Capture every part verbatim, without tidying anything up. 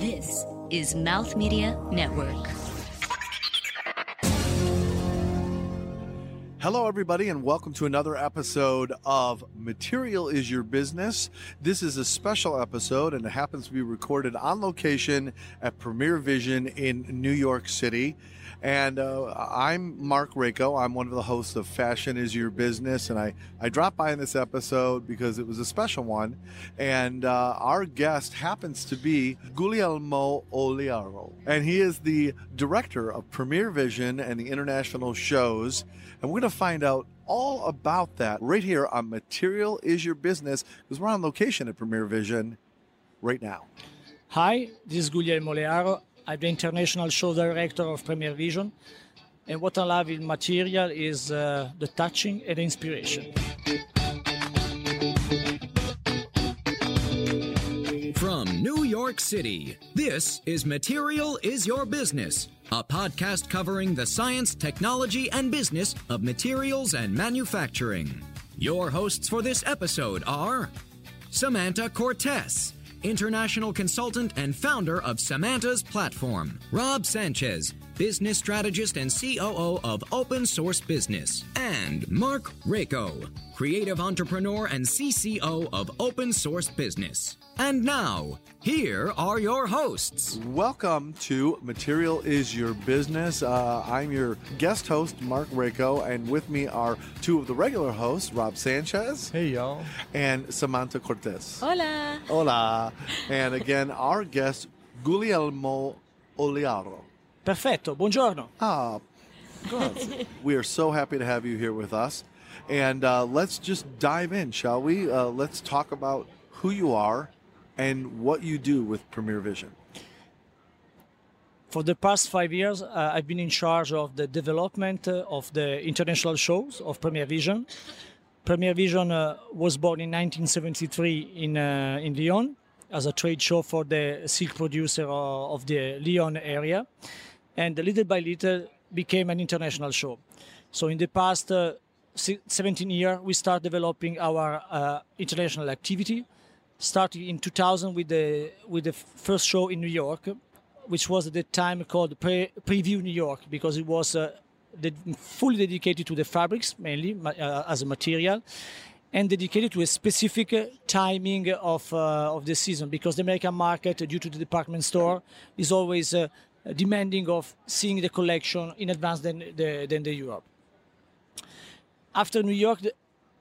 This is Mouth Media Network. Hello, everybody, and welcome to another episode of Material is Your Business. This is a special episode, and it happens to be recorded on location at Premier Vision in New York City. And uh, I'm Mark Rako. I'm one of the hosts of Fashion is Your Business, and I, I dropped by in this episode because it was a special one. And uh, our guest happens to be Guglielmo Oliaro, and he is the director of Premier Vision and the international shows. And we're going to find out all about that right here on Material is Your Business, because we're on location at Premier Vision right now. Hi, this is Guglielmo Oliaro. I'm the international show director of Premier Vision. And what I love in Material is uh, the touching and inspiration. From New York City, this is Material is Your Business, a podcast covering the science, technology, and business of materials and manufacturing. Your hosts for this episode are Samantha Cortez, international consultant and founder of Samantha's Platform; Rob Sanchez, business strategist and C O O of Open Source Business; and Mark Rako, creative entrepreneur and C C O of Open Source Business. And now, here are your hosts. Welcome to Material is Your Business. Uh, I'm your guest host, Mark Rako, and with me are two of the regular hosts, Rob Sanchez. Hey, y'all. And Samantha Cortez. Hola. Hola. And again, our guest, Guglielmo Oliaro. Perfetto. Buongiorno. Ah, God. We are so happy to have you here with us. And uh, let's just dive in, shall we? Uh, let's talk about who you are and what you do with Premier Vision. For the past five years, uh, I've been in charge of the development uh, of the international shows of Premier Vision. Premier Vision uh, was born in nineteen seventy-three in uh, in Lyon as a trade show for the silk producer uh, of the Lyon area, and little by little became an international show. So in the past uh, seventeen years, we start developing our uh, international activity. Starting in two thousand with the with the first show in New York, which was at the time called Pre- Preview New York, because it was uh, de- fully dedicated to the fabrics, mainly uh, as a material, and dedicated to a specific uh, timing of uh, of the season, because the American market, uh, due to the department store, is always uh, demanding of seeing the collection in advance than the, than the Europe. After New York,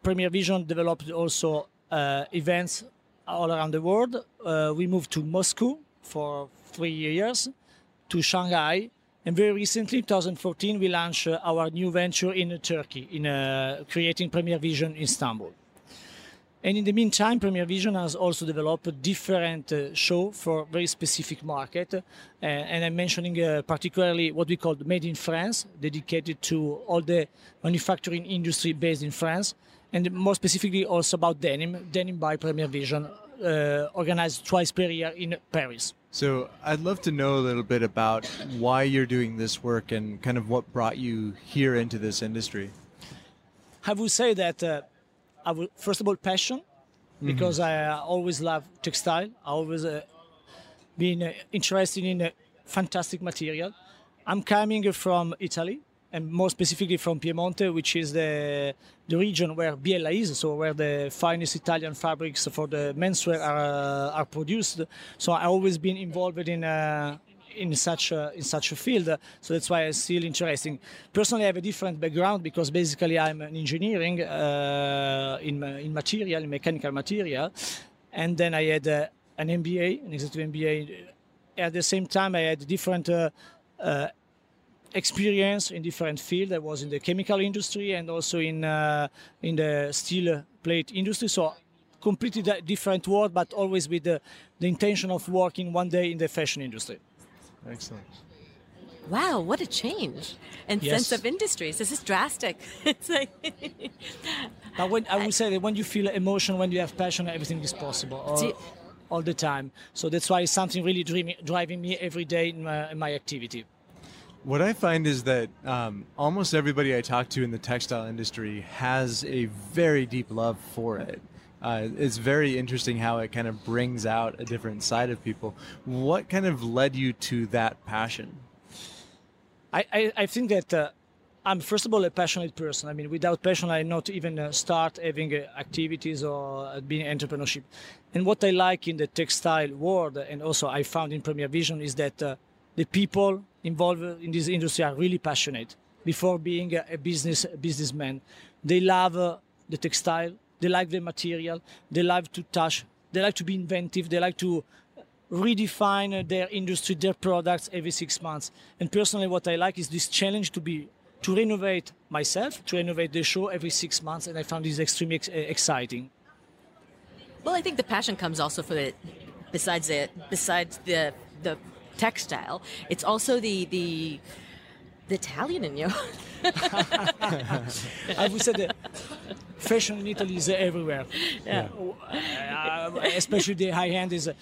Premier Vision developed also uh, events all around the world. Uh, we moved to Moscow for three years, to Shanghai, and very recently, twenty fourteen, we launched uh, our new venture in uh, Turkey, in uh, creating Premier Vision Istanbul. And in the meantime, Premier Vision has also developed different uh, shows for very specific market. Uh, and I'm mentioning uh, particularly what we call Made in France, dedicated to all the manufacturing industry based in France, and more specifically also about denim, Denim by Premier Vision, uh, organized twice per year in Paris. So I'd love to know a little bit about why you're doing this work and kind of what brought you here into this industry. I would say that, uh, I would, first of all, passion, because mm-hmm. I always love textile. I always uh, been uh, interested in uh, fantastic material. I'm coming from Italy, and more specifically from Piemonte, which is the the region where Biella is, so where the finest Italian fabrics for the menswear are uh, are produced. So I've always been involved in uh, in such a, in such a field, so that's why it's still interesting. Personally, I have a different background, because basically I'm in engineering, uh, in in material, in mechanical material, and then I had uh, an M B A, an executive M B A. At the same time, I had different Uh, uh, experience in different fields. I was in the chemical industry and also in uh, in the steel plate industry. So completely different world, but always with the, the intention of working one day in the fashion industry. Excellent. Wow, what a change and yes. sense of industries. This is drastic. It's like but when, I would say that when you feel emotion, when you have passion, everything is possible. Or, all the time. So that's why it's something really dreamy, driving me every day in my, in my activity. What I find is that um, almost everybody I talk to in the textile industry has a very deep love for it. Uh, it's very interesting how it kind of brings out a different side of people. What kind of led you to that passion? I, I, I think that uh, I'm, first of all, a passionate person. I mean, without passion, I not even uh, start having uh, activities or uh, being entrepreneurship. And what I like in the textile world, and also I found in Premier Vision, is that uh, the people involved in this industry are really passionate. Before being a, a business a businessman, they love uh, the textile. They like the material, they like to touch, they like to be inventive, they like to redefine their industry, their products every six months. And personally, what I like is this challenge to be, to renovate myself, to renovate the show every six months, and I found this extremely ex- exciting. Well, I think the passion comes also for the, besides the, besides the, the textile, it's also the, the, the Italian in you. I would say that fashion in Italy is everywhere. Yeah. Yeah. Uh, especially the high end is, uh,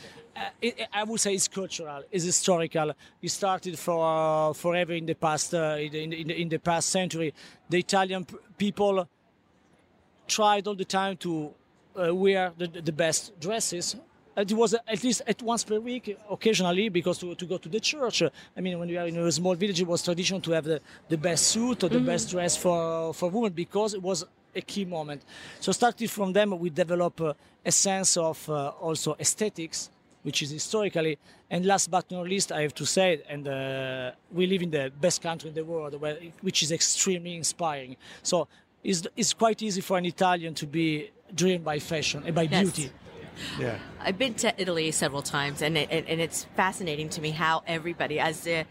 it, I would say, it's cultural, it's historical. It started for uh, forever in the past, uh, in, in, in the past century. The Italian p- people tried all the time to uh, wear the, the best dresses. It was at least at once per week, occasionally, because to, to go to the church. I mean, when you are in a small village, it was tradition to have the, the best suit or the mm-hmm. best dress for for women, because it was a key moment. So starting from them, we develop uh, a sense of uh, also aesthetics, which is historically. And last but not least, I have to say, and uh, we live in the best country in the world, where, which is extremely inspiring. So it's, it's quite easy for an Italian to be driven by fashion and by yes. beauty. Yeah. I've been to Italy several times, and it, and it's fascinating to me how everybody, as the,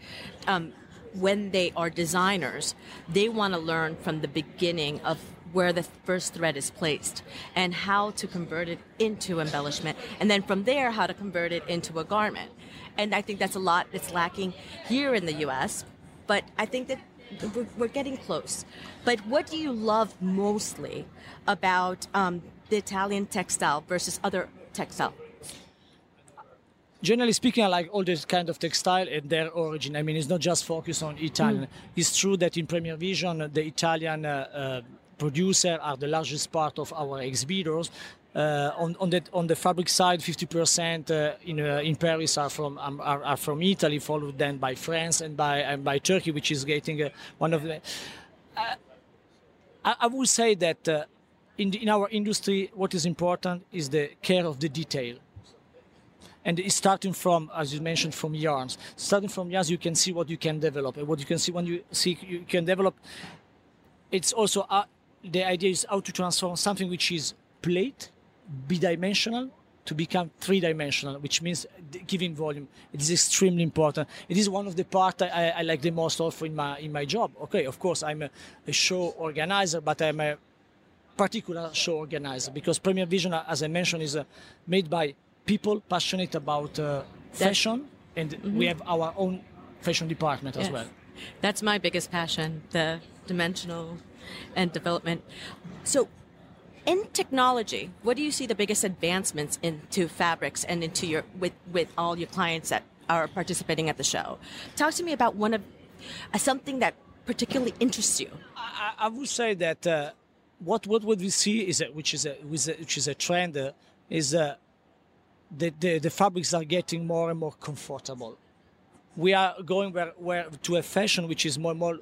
um, when they are designers, they want to learn from the beginning of where the first thread is placed and how to convert it into embellishment, and then from there how to convert it into a garment. And I think that's a lot that's lacking here in the U S, but I think that we're, we're getting close. But what do you love mostly about um, the Italian textile versus other textile? Generally speaking, I like all this kind of textile and their origin. I mean, it's not just focused on Italian. Mm. It's true that in Premier Vision, the Italian uh, uh, producers are the largest part of our exhibitors. Uh, on, on, the, on the fabric side, fifty percent uh, in, uh, in Paris are from um, are, are from Italy, followed then by France and by and by Turkey, which is getting uh, one of the... Uh, I, I would say that... Uh, In, the, in our industry, what is important is the care of the detail. And it's starting from, as you mentioned, from yarns. Starting from yarns, you can see what you can develop. And what you can see when you see you can develop, it's also uh, the idea is how to transform something which is plate, bidimensional, to become three-dimensional, which means giving volume. It is extremely important. It is one of the parts I, I, I like the most also in my, in my job. Okay, of course, I'm a, a show organizer, but I'm a particular show organizer, because Premier Vision, as I mentioned, is uh, made by people passionate about uh, fashion, and mm-hmm. we have our own fashion department yes. as well. That's my biggest passion, the dimensional and development. So in technology, what do you see the biggest advancements into fabrics and into your with, with all your clients that are participating at the show? Talk to me about one of uh, something that particularly interests you. I, I would say that uh, What what would we see is a, which is a which is a trend uh, is uh, the, the the fabrics are getting more and more comfortable. We are going where, where to a fashion which is more and more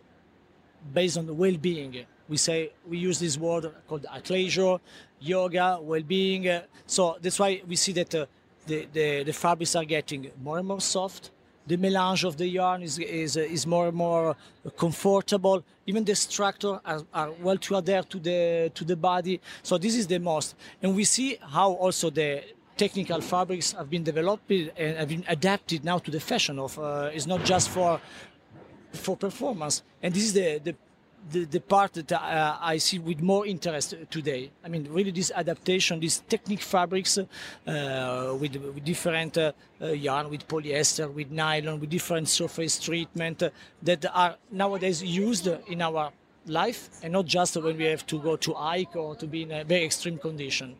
based on the well-being. We say we use this word called athleisure, yoga, well-being. Uh, so that's why we see that uh, the, the the fabrics are getting more and more soft. The melange of the yarn is is is more and more comfortable. Even the structure are, are well to adhere to the to the body. So this is the most, and we see how also the technical fabrics have been developed and have been adapted now to the fashion of. Uh, it's not just for for performance, and this is the the the, the part that uh, I see with more interest today. I mean, really, this adaptation, these technique fabrics uh, with, with different uh, uh, yarn, with polyester, with nylon, with different surface treatment uh, that are nowadays used in our life, and not just when we have to go to hike or to be in a very extreme condition.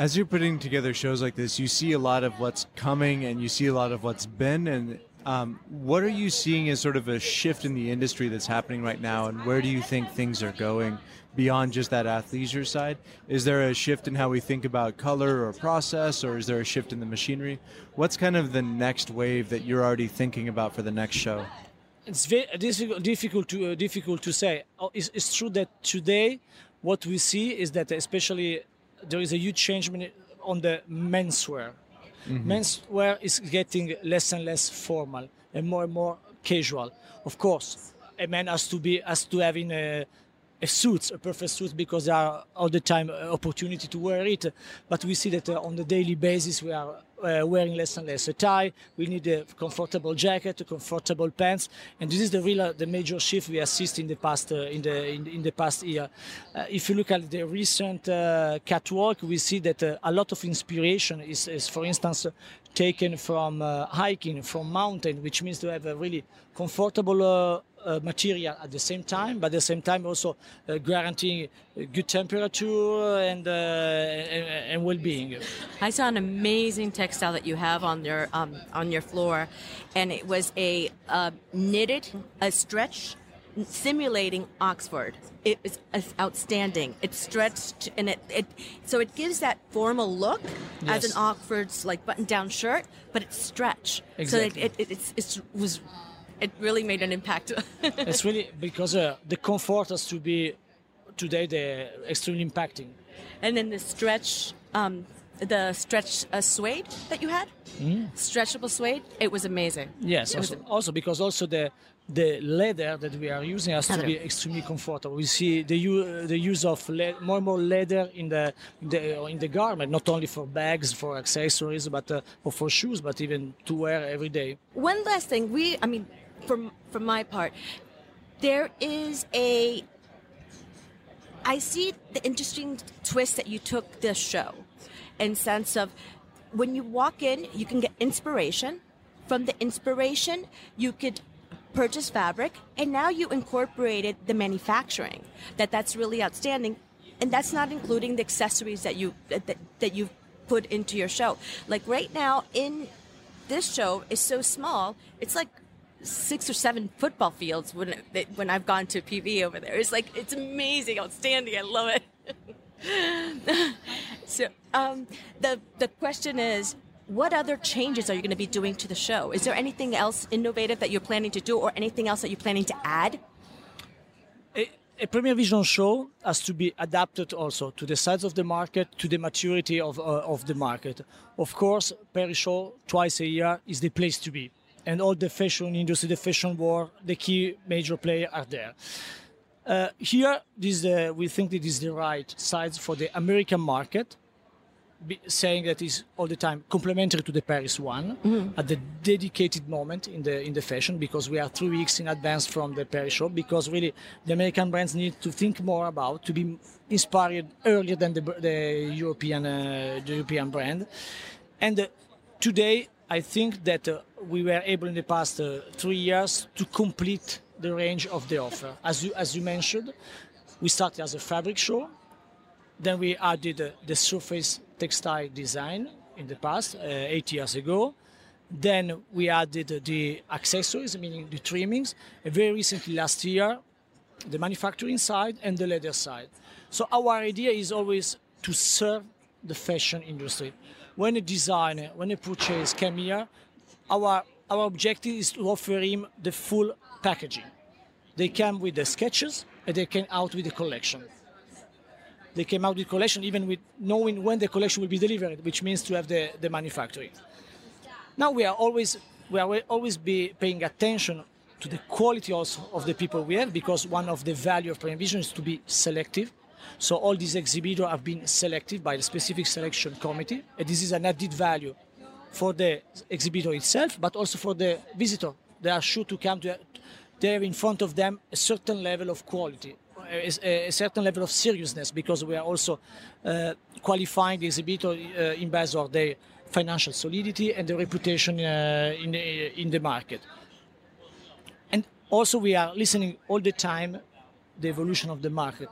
As you're putting together shows like this, you see a lot of what's coming, and you see a lot of what's been, and Um, what are you seeing as sort of a shift in the industry that's happening right now, and where do you think things are going beyond just that athleisure side? Is there a shift in how we think about color or process, or is there a shift in the machinery? What's kind of the next wave that you're already thinking about for the next show? It's very difficult, difficult to uh, difficult to say. It's, it's true that today what we see is that especially there is a huge change on the menswear. Mm-hmm. Menswear is getting less and less formal and more and more casual. Of course, a man has to be has to have in a, a suit, a perfect suit, because there are all the time opportunity to wear it. But we see that uh, on the daily basis we are uh, wearing less and less a tie. We need a comfortable jacket, a comfortable pants, and this is the real uh, the major shift we assist in the past uh, in the in, in the past year. Uh, if you look at the recent uh, catwalk, we see that uh, a lot of inspiration is, is for instance. Uh, taken from uh, hiking, from mountain, which means to have a really comfortable uh, uh, material at the same time, but at the same time also uh, guaranteeing good temperature and, uh, and and well-being. I saw an amazing textile that you have on your um, on your floor, and it was a uh, knitted, a stretch, simulating Oxford. It is outstanding. It's stretched, and it, it so it gives that formal look, yes, as an Oxford's like button-down shirt, but it's stretch. Exactly. So it, it, it, it's, it was it really made an impact. It's really because uh, the comfort has to be today the extremely impacting. And then the stretch, um, the stretch uh, suede that you had, mm. stretchable suede. It was amazing. Yes, it also, was, also because also the. The leather that we are using has to be extremely comfortable. We see the uh, the use of le- more and more leather in the, the in the garment, not only for bags, for accessories, but uh, or for shoes, but even to wear every day. One last thing, we, I mean, from from my part, there is a. I see the interesting twist that you took this show, in sense of when you walk in, you can get inspiration. From the inspiration, you could purchase fabric, and now you incorporated the manufacturing. That that's really outstanding, and that's not including the accessories that you that that you've put into your show. Like right now, in this show is so small, it's like six or seven football fields. When it, when I've gone to P V over there, it's like it's amazing, outstanding. I love it. So um, the the question is, what other changes are you going to be doing to the show? Is there anything else innovative that you're planning to do, or anything else that you're planning to add? A, a Premier Vision show has to be adapted also to the size of the market, to the maturity of, uh, of the market. Of course, Paris show twice a year is the place to be. And all the fashion industry, the fashion world, the key major players are there. Uh, here, this, uh, we think that is the right size for the American market. Be saying that is all the time complementary to the Paris one, mm-hmm. at the dedicated moment in the in the fashion, because we are three weeks in advance from the Paris show, because really the American brands need to think more about to be inspired earlier than the, the European uh, the European brand. And uh, today I think that uh, we were able in the past uh, three years to complete the range of the offer. As you as you mentioned, we started as a fabric show, then we added uh, the surface textile design in the past, uh, eight years ago. Then we added the accessories, meaning the trimmings. And very recently, last year, the manufacturing side and the leather side. So our idea is always to serve the fashion industry. When a designer, when a purchase came here, our our objective is to offer him the full packaging. They come with the sketches and they came out with the collection. They came out with collection, even with knowing when the collection will be delivered, which means to have the, the manufacturing. Now we are always we are always be paying attention to the quality also of the people we have, because one of the value of Premier Vision is to be selective. So all these exhibitors have been selected by the specific selection committee, and this is an added value for the exhibitor itself, but also for the visitor. They are sure to come to. They have in front of them a certain level of quality. A, a certain level of seriousness, because we are also uh, qualifying the exhibitor uh, in base of their financial solidity and their reputation uh, in, the, in the market. And also we are listening all the time the evolution of the market.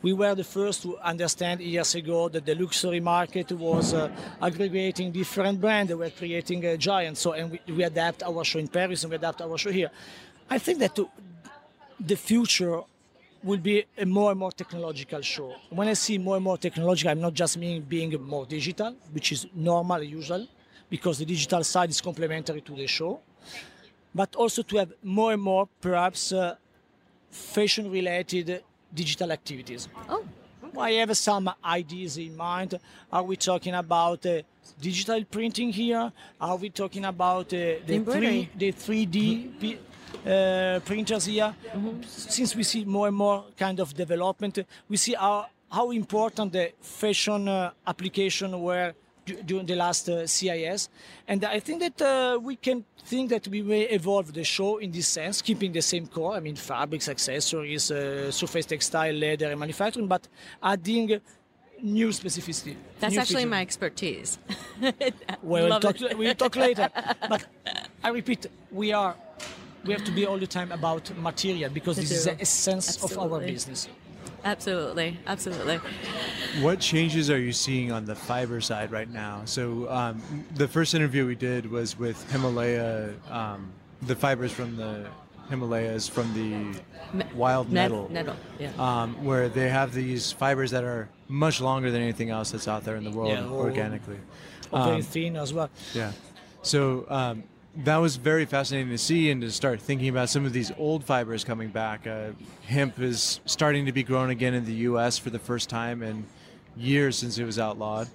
We were the first to understand years ago that the luxury market was uh, aggregating different brands. They were creating a giant. So, and we, we adapt our show in Paris and we adapt our show here. I think that to, the future will be a more and more technological show. When I see more and more technological, I'm not just meaning being more digital, which is normal, usual, because the digital side is complementary to the show, but also to have more and more, perhaps, uh, fashion-related digital activities. Oh, okay. I have some ideas in mind. Are we talking about uh, digital printing here? Are we talking about uh, the, three, the three D p uh, printers here? Mm-hmm. Since we see more and more kind of development, we see how, how important the fashion uh, application were during the last uh, C I S, and I think that uh, we can think that we may evolve the show in this sense, keeping the same core, I mean fabrics, accessories, uh, surface textile, leather and manufacturing, but adding new specificity. That's new actually feature. My expertise. Well, we'll, talk, we'll talk later, but I repeat, we are we have to be all the time about material, because this is the essence Absolutely. Of our business. Absolutely, absolutely. What changes are you seeing on the fiber side right now? So um, the first interview we did was with Himalaya, um, the fibers from the Himalayas, from the Me wild net nettle, nettle yeah. um, where they have these fibers that are much longer than anything else that's out there in the world, yeah, or, organically. Or very um, thin as well. Yeah. So um, that was very fascinating to see, and to start thinking about some of these old fibers coming back. Uh, hemp is starting to be grown again in the U S for the first time in years since it was outlawed.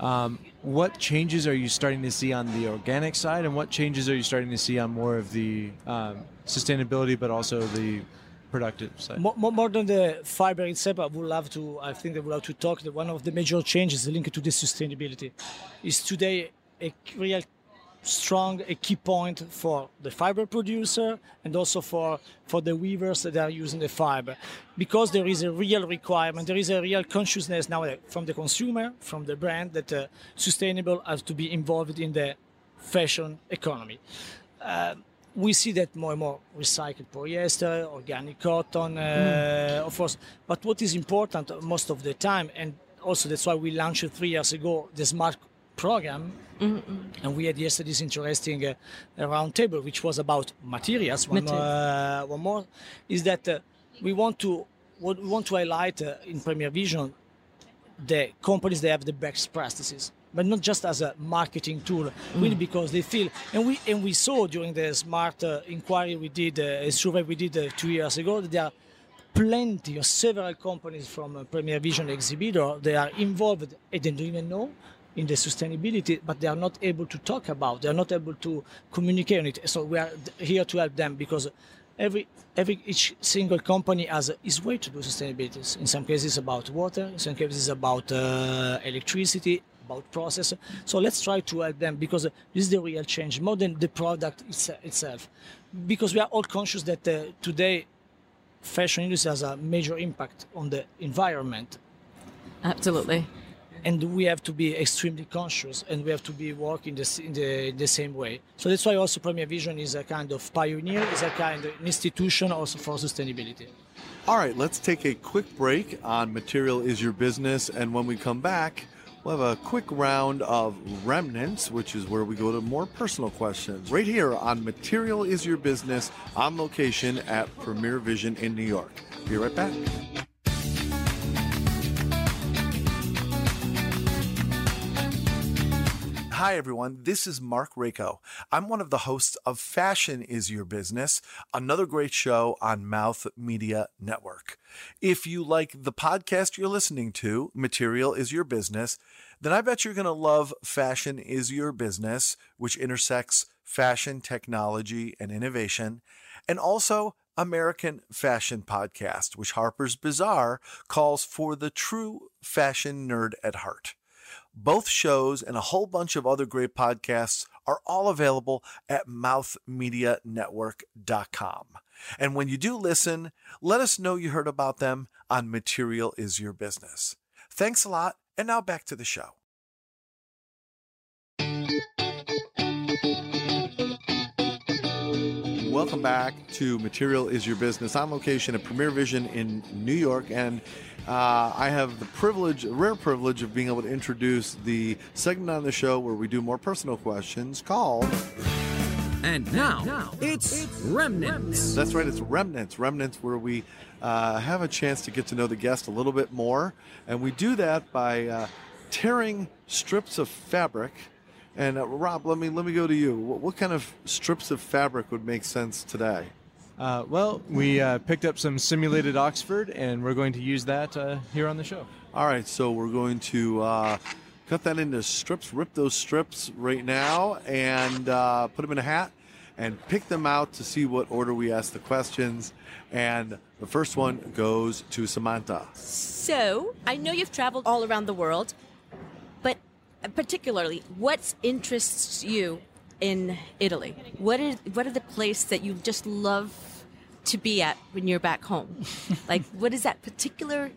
Um, what changes are you starting to see on the organic side, and what changes are you starting to see on more of the um, sustainability, but also the productive side? More, more than the fiber itself, I would love to, I think I would love to talk, that one of the major changes linked to the sustainability is today a real strong a key point for the fiber producer, and also for for the weavers that are using the fiber, because there is a real requirement, there is a real consciousness now from the consumer, from the brand, that uh, sustainable has to be involved in the fashion economy. Uh, we see that more and more recycled polyester, organic cotton, uh, mm. of course, but what is important most of the time, and also that's why we launched three years ago the smart program, mm-hmm. and we had yesterday this interesting uh, round table, which was about materials. One, uh, one more is that uh, we want to what we want to highlight uh, in Premier Vision the companies that have the best practices, but not just as a marketing tool, really, mm. because they feel, and we and we saw during the smart uh, inquiry we did, uh, a survey we did uh, two years ago, that there are plenty of several companies from uh, Premier Vision exhibitor they are involved and they don't even know in the sustainability, but they are not able to talk about, they are not able to communicate on it. So we are here to help them, because every every each single company has its way to do sustainability. In some cases about water, in some cases about uh, electricity, about process. So let's try to help them, because this is the real change, more than the product itself. Because we are all conscious that uh, today fashion industry has a major impact on the environment. Absolutely. And we have to be extremely conscious, and we have to be working the, in the, the same way. So that's why also Premier Vision is a kind of pioneer, is a kind of institution also for sustainability. All right, let's take a quick break on Material Is Your Business. And when we come back, we'll have a quick round of Remnants, which is where we go to more personal questions, right here on Material Is Your Business, on location at Premier Vision in New York. Be right back. Hi, everyone. This is Mark Rako. I'm one of the hosts of Fashion Is Your Business, another great show on Mouth Media Network. If you like the podcast you're listening to, Material Is Your Business, then I bet you're going to love Fashion Is Your Business, which intersects fashion, technology, and innovation, and also American Fashion Podcast, which Harper's Bazaar calls for the true fashion nerd at heart. Both shows and a whole bunch of other great podcasts are all available at mouth media network dot com. And when you do listen, let us know you heard about them on Material Is Your Business. Thanks a lot, and now back to the show. Welcome back to Material Is Your Business, on location at Premier Vision in New York. And Uh, I have the privilege, rare privilege, of being able to introduce the segment on the show where we do more personal questions called... And now, now it's, it's Remnants. That's right, it's Remnants. Remnants, where we uh, have a chance to get to know the guest a little bit more. And we do that by uh, tearing strips of fabric. And uh, Rob, let me let me go to you. What, what kind of strips of fabric would make sense today? Uh, well, we uh, picked up some simulated Oxford, and we're going to use that uh, here on the show. All right, so we're going to uh, cut that into strips, rip those strips right now, and uh, put them in a hat, and pick them out to see what order we ask the questions. And the first one goes to Samantha. So, I know you've traveled all around the world, but particularly, what interests you in Italy? What is what are the place that you just love to be at when you're back home? Like, what is that particular?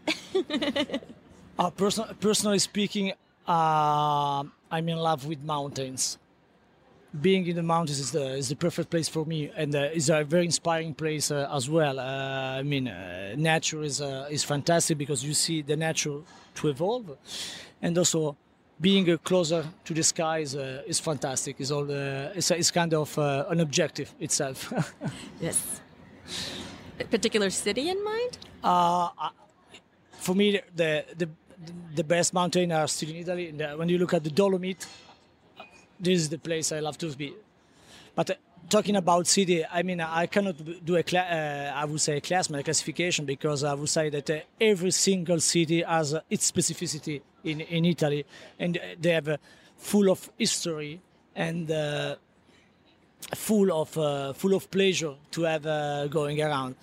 uh, person, personally speaking, uh, I'm in love with mountains. Being in the mountains is the is the perfect place for me, and uh, it's a very inspiring place uh, as well. Uh, I mean, uh, nature is uh, is fantastic because you see the nature to evolve, and also. Being uh, closer to the sky is, uh, is fantastic. It's, all, uh, it's, it's kind of uh, an objective itself. Yes. A particular city in mind? Uh, for me, the, the the best mountain are still in Italy. When you look at the Dolomite, this is the place I love to be. But uh, talking about city, I mean, I cannot do a, cla- uh, I would say, a class, my classification, because I would say that uh, every single city has uh, its specificity. In, in Italy, and they have uh, full of history and uh, full of uh, full of pleasure to have uh, going around.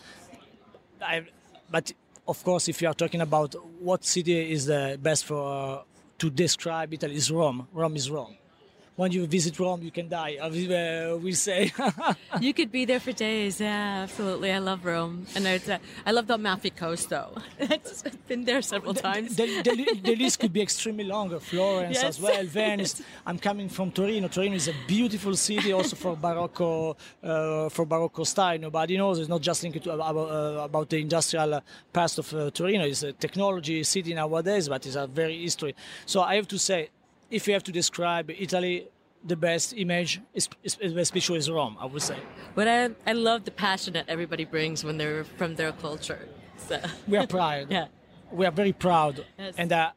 I, but of course, if you are talking about what city is the best for uh, to describe Italy, is Rome. Rome is Rome. When you visit Rome, you can die. Uh, we say you could be there for days. Yeah, absolutely. I love Rome, and uh, I love the Amalfi Coast, though. I've been there several times. The, the, the, the list could be extremely long. Florence, yes. As well, Venice. Yes. I'm coming from Torino. Torino is a beautiful city, also for Barocco, uh, for Barocco style. Nobody knows. It's not just linked to, about, uh, about the industrial past of uh, Torino. It's a technology city nowadays, but it's a very history. So I have to say. If you have to describe Italy, the best image, is, is, especially is Rome, I would say. But I, I love the passion that everybody brings when they're from their culture. So. We are proud. Yeah. We are very proud. Yes. And uh,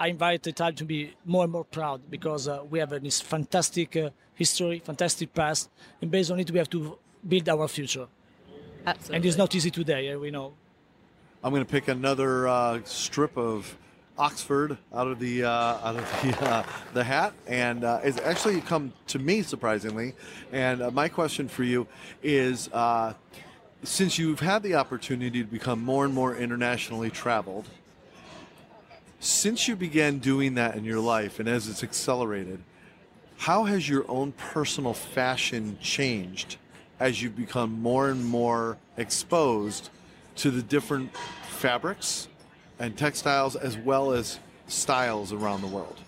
I invite Italy to be more and more proud because uh, we have this fantastic uh, history, fantastic past, and based on it, we have to build our future. Absolutely. And it's not easy today, uh, we know. I'm going to pick another uh, strip of Oxford out of the uh, out of the uh, the hat, and uh, it's actually come to me surprisingly. And uh, my question for you is, uh, since you've had the opportunity to become more and more internationally traveled, since you began doing that in your life, and as it's accelerated, how has your own personal fashion changed as you've become more and more exposed to the different fabrics and textiles, as well as styles around the world?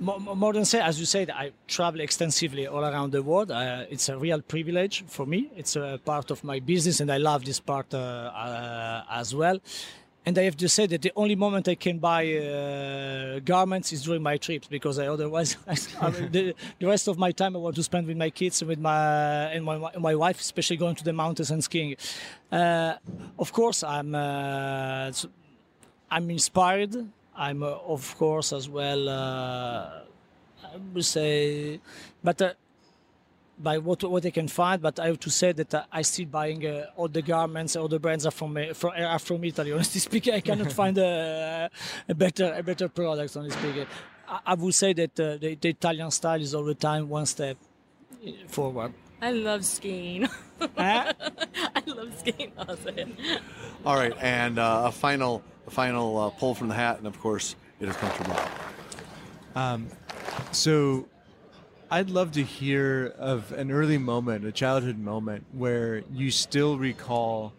More, more than say, as you said, I travel extensively all around the world. Uh, it's a real privilege for me. It's a part of my business, and I love this part uh, uh, as well. And I have to say that the only moment I can buy uh, garments is during my trips, because I otherwise I mean, the, the rest of my time I want to spend with my kids, with my and my, my wife, especially going to the mountains and skiing. Uh, of course, I'm uh, I'm inspired. I'm uh, of course as well. Uh, I would say, but. Uh, by what what they can find, but I have to say that uh, I still buying uh, all the garments, all the brands are from uh, from, are from Italy. Honestly speaking, I cannot find a, a better a better product. Honestly speaking, I, I would say that uh, the, the Italian style is all the time one step forward. I love skiing. Huh? I love skiing. Also. All right, and uh, a final a final uh, pull from the hat, and of course it has come from Rob. Um, so. I'd love to hear of an early moment, a childhood moment, where you still recall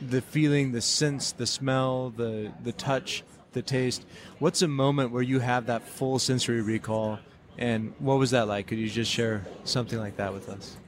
the feeling, the sense, the smell, the, the touch, the taste. What's a moment where you have that full sensory recall, and what was that like? Could you just share something like that with us?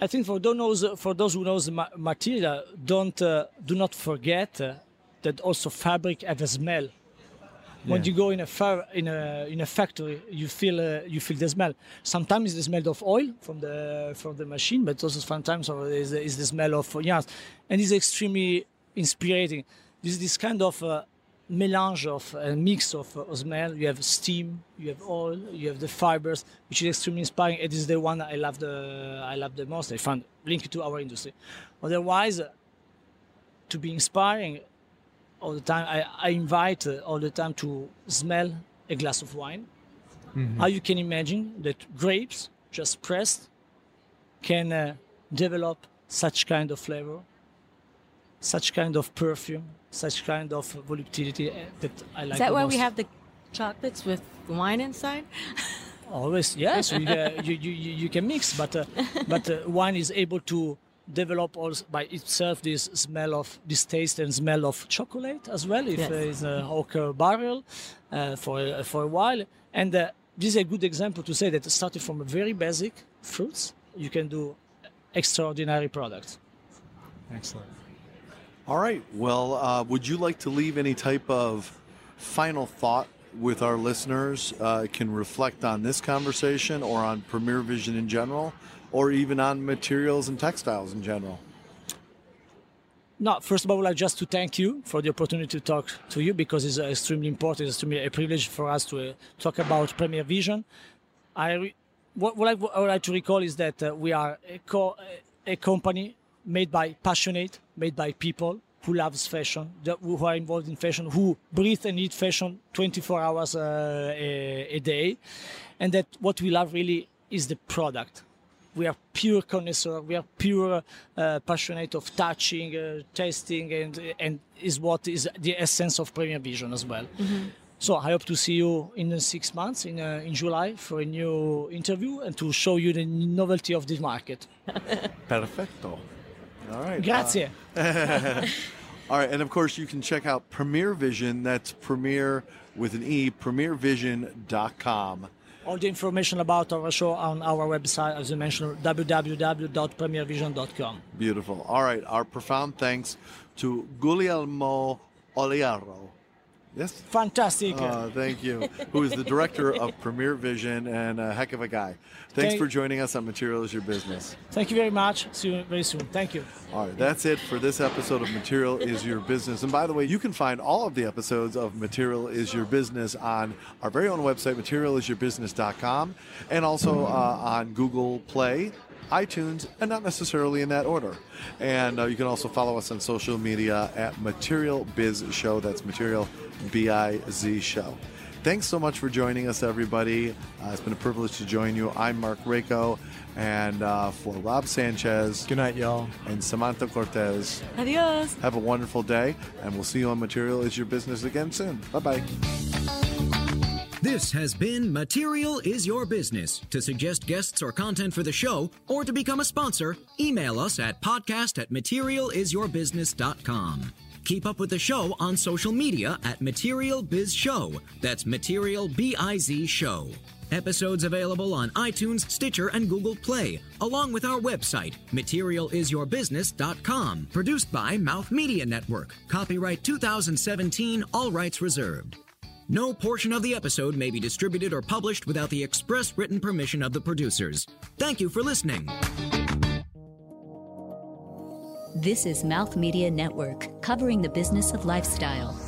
I think for those for those who knows material, don't uh, do not forget uh, that also fabric have a smell. Yeah. When you go in a far, in a in a factory, you feel uh, you feel the smell. Sometimes it's the smell of oil from the from the machine, but also sometimes it's, it's the smell of yarns, and it's extremely inspiring. This this kind of uh, melange of a uh, mix of uh, smell. You have steam, you have oil, you have the fibers, which is extremely inspiring. It is the one I love the I love the most. I found linked to our industry. Otherwise, uh, to be inspiring. All the time, I, I invite uh, all the time to smell a glass of wine. Mm-hmm. How you can imagine that grapes, just pressed, can uh, develop such kind of flavor, such kind of perfume, such kind of voluptuosity that I like. Is that why most. We have the chocolates with wine inside? Always, yes. We, uh, you, you you can mix, but uh, but uh, wine is able to develop also by itself this smell of this taste and smell of chocolate as well, if yes. uh, it's a oak barrel uh, for uh, for a while, and uh, this is a good example to say that started from a very basic fruits, you can do extraordinary products. Excellent. All right. Well, uh, would you like to leave any type of final thought with our listeners? Uh, can reflect on this conversation or on Premier Vision in general, or even on materials and textiles in general? No, first of all, I would like just to thank you for the opportunity to talk to you, because it's extremely important. It's extremely a privilege for us to uh, talk about Premier Vision. I re- what, what, I, what I would like to recall is that uh, we are a, co- a company made by passionate, made by people who loves fashion, that, who are involved in fashion, who breathe and eat fashion twenty-four hours uh, a, a day, and that what we love really is the product. We are pure connoisseur. We are pure uh, passionate of touching, uh, tasting, and and is what is the essence of Premier Vision as well. Mm-hmm. So I hope to see you in six months, in uh, in July, for a new interview and to show you the novelty of this market. Perfecto. All right. Grazie. Uh, all right, and of course you can check out Premier Vision. That's Premier with an E. premier vision dot com. All the information about our show on our website, as you mentioned, w w w dot premier vision dot com. Beautiful. All right. Our profound thanks to Guglielmo Oliaro. Yes? Fantastic. Uh, thank you. Who is the director of Premier Vision and a heck of a guy. Thanks thank- for joining us on Material is Your Business. Thank you very much. See you very soon. Thank you. All right. That's it for this episode of Material is Your Business. And by the way, you can find all of the episodes of Material is Your Business on our very own website, material is your business dot com, and also uh, on Google Play, iTunes, and not necessarily in that order. And uh, you can also follow us on social media at Material Biz Show. That's Material B I Z Show. Thanks so much for joining us, everybody. Uh, it's been a privilege to join you. I'm Mark Rako, and uh, for Rob Sanchez. Good night, y'all. And Samantha Cortez. Adios. Have a wonderful day, and we'll see you on Material is Your Business again soon. Bye-bye. This has been Material is Your Business. To suggest guests or content for the show, or to become a sponsor, email us at podcast at material is your business dot com. Keep up with the show on social media at Material Biz Show. That's Material B I Z Show. Episodes available on iTunes, Stitcher, and Google Play, along with our website, material is your business dot com. Produced by Mouth Media Network. Copyright two thousand seventeen, all rights reserved. No portion of the episode may be distributed or published without the express written permission of the producers. Thank you for listening. This is Mouth Media Network, covering the business of lifestyle.